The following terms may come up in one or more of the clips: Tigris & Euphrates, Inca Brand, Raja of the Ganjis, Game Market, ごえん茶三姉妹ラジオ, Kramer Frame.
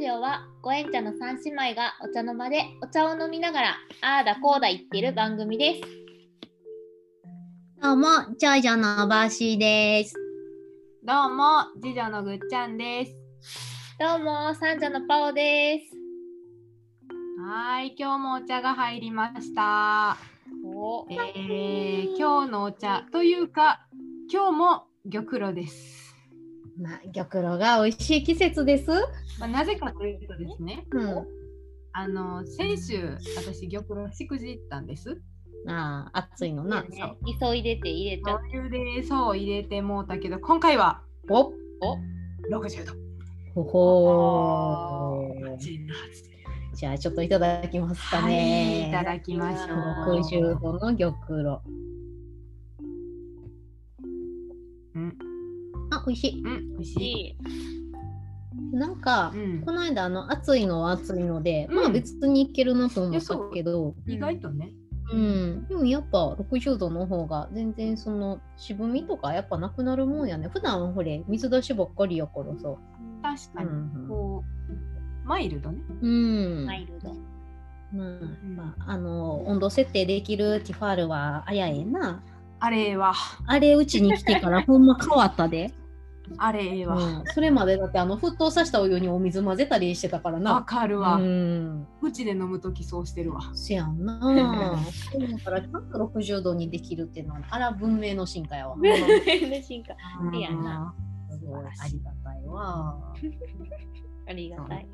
ジオはご縁茶の三姉妹がお茶の間でお茶を飲みながらあーだこーだ言ってる番組です。どうも長女のバーシーです。どうも次女のぐっちゃんです。どうも三女のパオです。はい、今日もお茶が入りました。今日のお茶というか今日も玉露です。まあ、玉露が美味しい季節です。まあ、なぜかというとですね、先週私玉露しくじったんです。ああ、暑いのな。急いでて入れちゃった。そう入れてもうたけど、今回は60度。ほほー。じゃあちょっといただきますかね。はい、いただきましょう。60度の玉露。美味しい、美味しい。なんか、この間暑いのは暑いので、まあ別にいけるなと思ったけど、意外とね、でもやっぱ60度の方が全然その渋みとかやっぱなくなるもんやね。普段はこれ水出しばっかりやからさ。確かに、こうマイルドね。マイルド。まあ温度設定できるティファールはあやえな。あれうちに来てからほんま変わったで。あれは、それまでだって沸騰させたお湯にお水混ぜたりしてたからな。わかるわ。うちで飲むときそうしてるわ。せやんな。だからちょっと60度にできるっていうのはあら文明の進化やわ。文明の進化。せやな。すごいありがたいわ。ありがたい。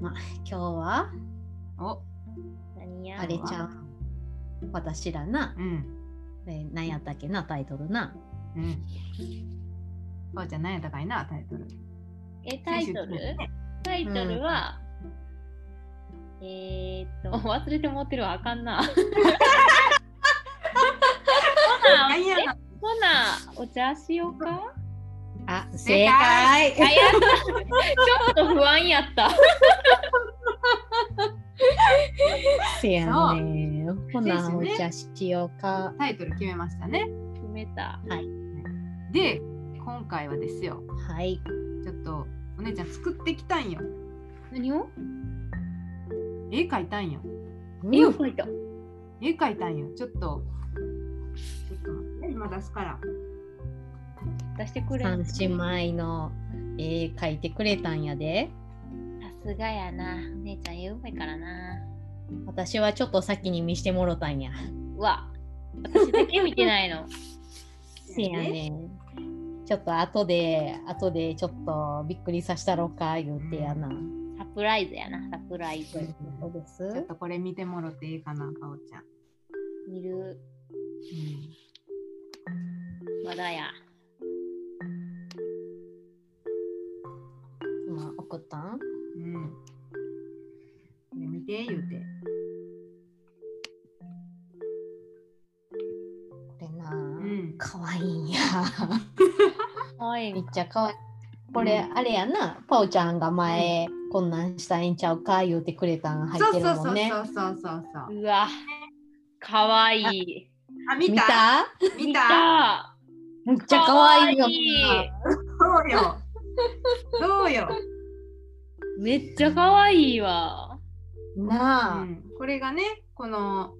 まあ今日は何やあれちゃん。私らな。何やったっけなタイトルな。パオちゃん何やったかいなタイトル。タイトルは、忘れてもってるわ。あかんな。ほなお茶しようか。あ、正解。ちょっと不安やった。せやね。ほなお茶しようか。タイトル決めましたね。決めた。はい。で、今回はですよ。はい。ちょっとお姉ちゃん作ってきたんよ。何を？絵描いたんよ。絵描いたんよ。ちょっと待って、今出すから。出してくれ。三姉妹の絵描いてくれたんやで。さすがやな。お姉ちゃん絵うまいからな。私はちょっと先に見してもろたんや。うわ。私だけ見てないの。せやね。ちょっと後でちょっとびっくりさせたろか言うてやな、サプライズやな。サプライズです。ちょっとこれ見てもろていいかな、かおちゃん。見る、まだや今送ったん、これ見て言うて。かわいいんや。めっちゃかわいい。これ、あれやな、パオちゃんが前、こんなんしたいんちゃうか言うてくれたん入ってるもんね。そう。うわ、かわいい。あ、見た。めっちゃかわいいよ。どうよ。めっちゃかわいいわ。なあ、これがね、この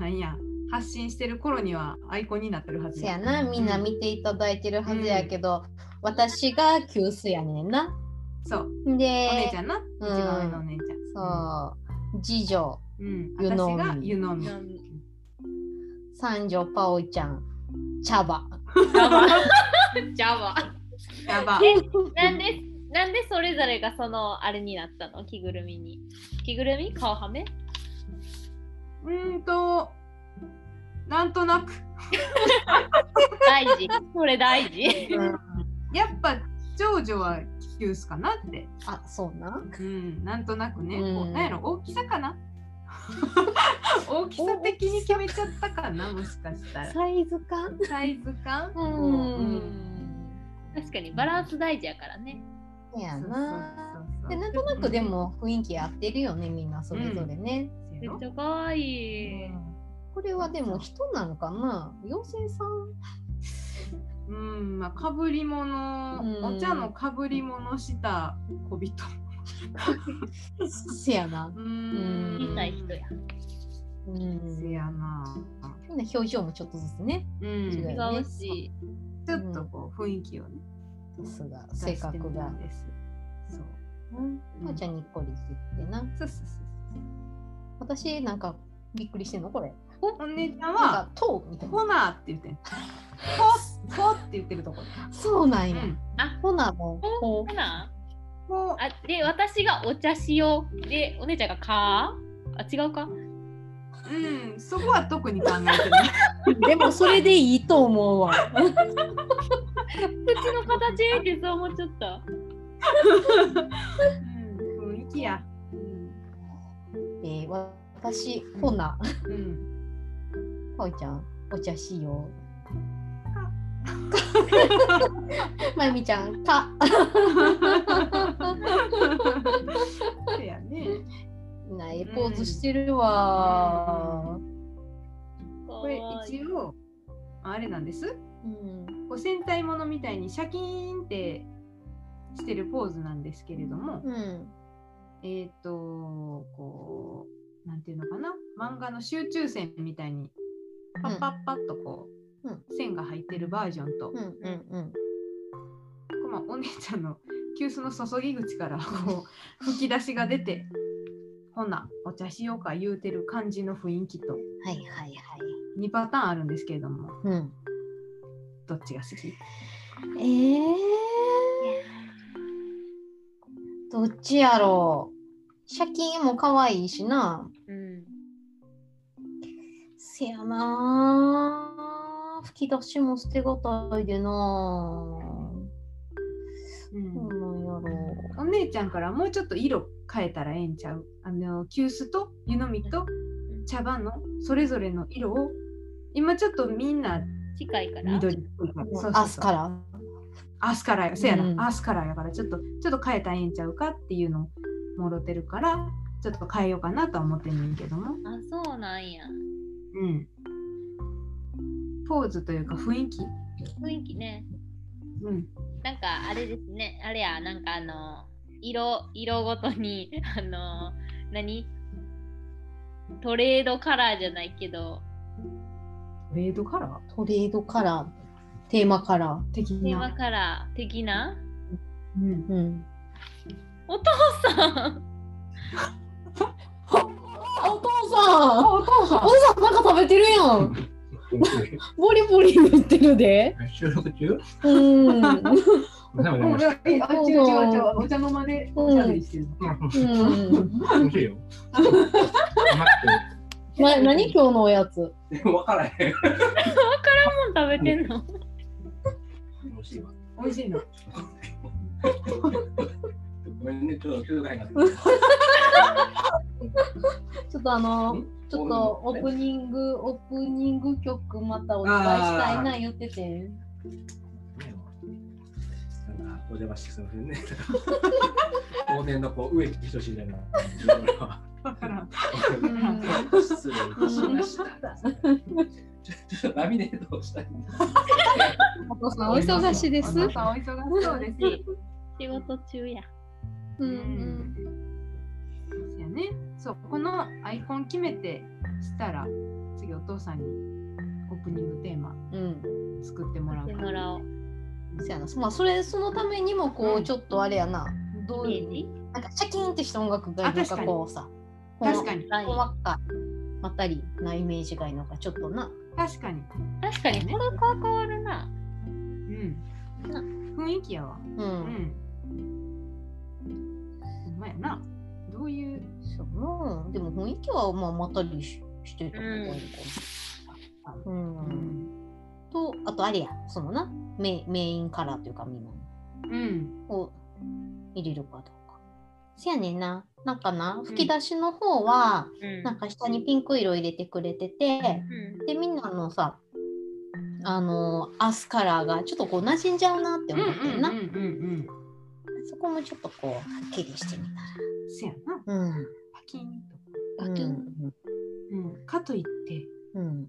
なんや。発信してる頃にはアイコンになってるはずやな。みんな見ていただいてるはずやけど、私が急須やねんな。そうでお姉ちゃんな、一番上のお姉ちゃん、そう次女ゆのみ、三女パオちゃん、茶葉。なんでそれぞれがそのあれになったの？着ぐるみ顔はめなんとなく大事。これ大事。やっぱ長女はキュースかなって。あ、そうな。なんとなくね、なんやろ、大きさかな。大きさ的に決めちゃったかな、もしかしたら。サイズ感。確かにバランス大事やからね。いやな。でなんとなくでも雰囲気合ってるよね、みんなそれぞれね。めっちゃ可愛い。これはでも人なんかな、妖精さんうん、まあ、かぶり物、お茶のかぶり物した小人。せやな。小さい人や。せやな。表情もちょっとずつね。違うし、ちょっとこう雰囲気をね。ですが、性格が。そう。まあちゃんにっこりしてな。そうそうそう。私なんかびっくりしてんのこれ。お姉ちゃんはトみたいな。ホナーって言ってん。ホって言ってるところ。そうなんや。あ、ホナーも。ホナー。あ、で私がお茶しようでお姉ちゃんがかー、あ、違うか。うん、そこは特に考えてない。でもそれでいいと思うわ。口の形やけどもうちょっと。うん、雰囲気や。私ほな。うん。かおちゃんお茶しよう。まゆみちゃんかそうやねなえポーズしてるわ、うん、これ一応あれなんです、うん、こう戦隊ものみたいにシャキーンってしてるポーズなんですけれども、うん、こうなんていうのかな漫画の集中線みたいにパッパッパッとこう、うん線が入ってるバージョンと、まあ、お姉ちゃんの急須の注ぎ口からこう吹き出しが出てほなお茶しようか言うてる感じの雰囲気と2パターンあるんですけれども、うん、どっちが好き？どっちやろうシャキーンも可愛いしな、うん、せやな吹き出しも捨てがたいでなぁ、うん、やろお姉ちゃんからもうちょっと色変えたらええんちゃう急須と湯飲みと茶碗のそれぞれの色を今ちょっとみんな近いから緑っぽいからアスカラよせやな、うん、アスカラやからちょっと変えたらええんちゃうかっていうのをもろてるからちょっと変えようかなとは思ってんねんけどもあそうなんやうんポーズというか雰囲気ね、うん、なんかあれですねあれやなんか色ごとに何トレードカラーじゃないけどトレードカラーテーマカラー的なうんうんお父さんお父さんなんか食べてるやんボリボリ塗ってるで。収録中？うん。お茶の間でおしゃべりしてる。うん。しいよ。何今日のおやつ？わからへん。わからんもん食べてんの。美味しいわ。美味しいの。ごめんねちょっと休憩が。ちょっとちょっとオープニング曲またお伝えしたいな言ってて。なんかお邪魔してすみませんね。往年のこう植木等しいじゃない。失礼しました。ちょっとラミネートをしたい。お父さんお忙しいです。お忙しそうです。仕事中や。うん。ね、そうこのアイコン決めてしたら次お父さんにオープニングテーマ作ってもらうから、まあ、そのためにもこうちょっとあれやなどういうなんかシャキーンってした音楽がいいのかこうさ確かに細かまったりなイメージがいいのかちょっとな確かにねこれ変わるなうん雰囲気やわうんうまいなどういうそうでも雰囲気はまあまたりしてるところがあるから、うん、とあとあれやそのなメインカラーというかみんなを入れるかどうかせやねんななんかな吹き出しの方は、うん、なんか下にピンク色入れてくれてて、うん、でみんなのさアスカラーがちょっとこう馴染んじゃうなって思ってるなそこもちょっとこうはっきりしてみたらせやな、うん、パキンとかといって、うん、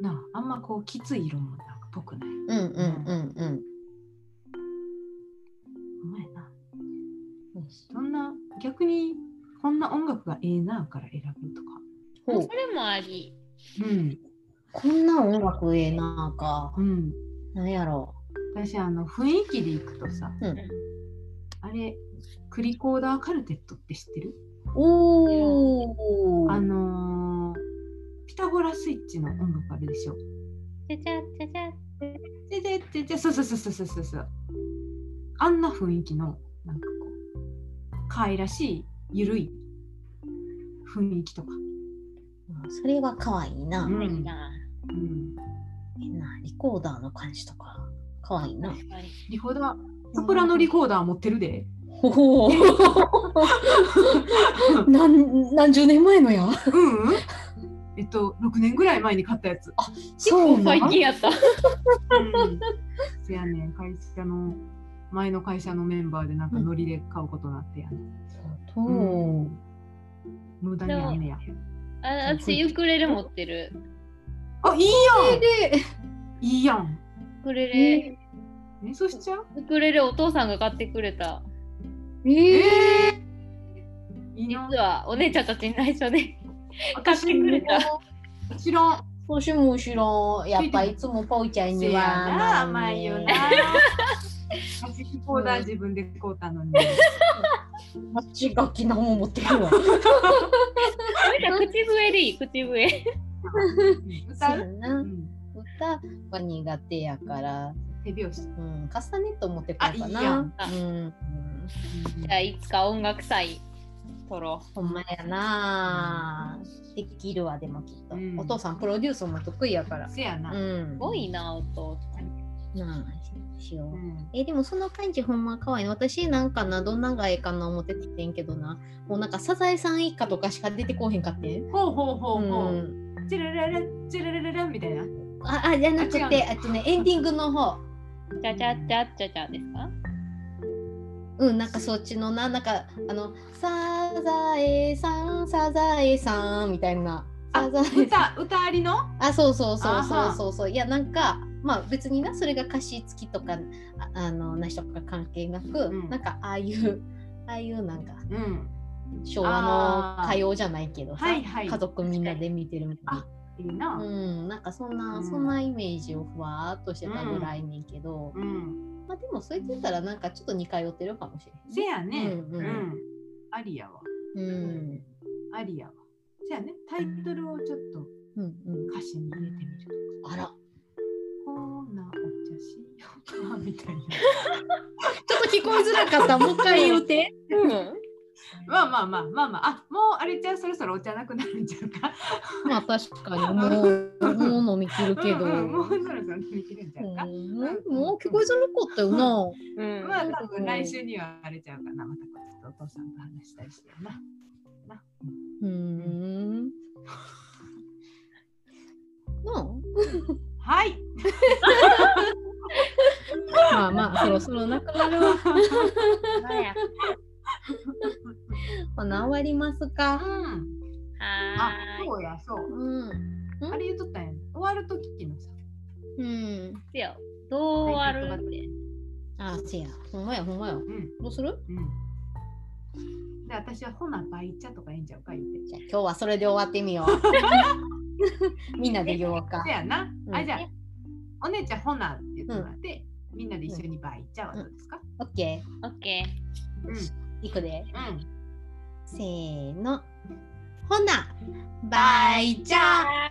なあんまこうきつい色もなんかぽくない。うんうんうんうん。うまいな。そんな逆にこんな音楽がええなから選ぶとか、それもあり。うん。こんな音楽ええなか。うん。何やろう。私雰囲気でいくとさ、うん、あれクリコーダーカルテットって知ってる？おお。ピタゴラスイッチの音楽あるでしょ。じゃじゃじゃじゃじゃじゃじゃ、そうそうそうそうそうそう。あんな雰囲気のなんかこう可愛らしいゆるい雰囲気とか。それは可愛いな。うんうん、リコーダーの感じとか可愛いな。リコーダー、ソプラノリコーダー持ってるで。ほほ何十年前のや。うん。6年ぐらい前に買ったやつ。あ、そう最近やった。うん。せやねん、会社の前の会社のメンバーでなんかノリで買うことになってやね。そう。うん、無駄にやねや。あ、私ウクレレ持ってる。あ、いいやん。いいやん。ウクレレ。演奏しちゃう？ウクレレお父さんが買ってくれた。実はお姉ちゃんたちに内緒で買ってくれた。知らん。私も知らん。やっぱいつもぽいちゃんには甘いよな。マジキコーダー自分で買うたのに。マジ楽器何も持ってるわ。口笛でいい、口笛。歌うな。歌は苦手やから。手拍子。うん、カスタネット持ってこうかな。うん。じゃあいつか音楽祭撮ろう。ほんまやな。できるわでもきっと。お父さんプロデュースも得意やから。せやな。すごいなお父さん。なあしよう。でもその感じほんま可愛い。私なんかなどんながええかな思っててんけどな。もうなんかサザエさん一家とかしか出てこうへんかって。ほうほうほうほう。チラララチラララみたいな。あじゃなくてエンディングの方。チャチャチャチャチャですか？うん、なんかそっちのなんかサザエさんサザエさんみたいな。あ、歌ありの？あ、そうそうそうそうそうそう。いやなんか。まあ別になそれが歌詞付きとかなしとか関係なく、うん、なんかああいうなんか、うん、昭和の歌謡じゃないけどさ、はいはい、家族みんなで見てるみたいな。いいな。うん、なんかそんなイメージをふわーっとしてたぐらいねんけど、うんうん、まあでもそう言ってたらなんかちょっと似通ってるかもしれない。せやね。うんうんうん、アリアは。うん。アリアは。せやね。タイトルをちょっと歌詞に入れてみるとか。うんうん、あら。みたいな。ちょっと聞こえづらかった。もう一回言うて。うん。まあまあまあまあまあ。あ、もうあれちゃうそろそろお茶なくなるんちゃうか。まあ確かにもう飲み切るけど。もうそろそろ飲み切るんちゃうか。もう聞こえづらかったよな。うん。まあ多分来週にはあれちゃうかな。またこっちとお父さんと話したりしてな。な。はい。まあまあそろそろなくなるわ。この終わりますか。うん、あ、そうやそう。うん、あれ言っとったんや。終わるときのさ。うん。せや。どう終わるって。あ、せや。ほんまやほんまや。うん。どうする？うん。で私はほなバイチャとかいいんちゃうか言って。じゃあ今日はそれで終わってみよう。みんなで言おうか。せやな。あ、じゃあ。お姉ちゃんほなって言ってもらって、みんなで一緒にバイちゃうはどうですか？オッケーオッケー。いくで。せーの、ほなバイちゃ。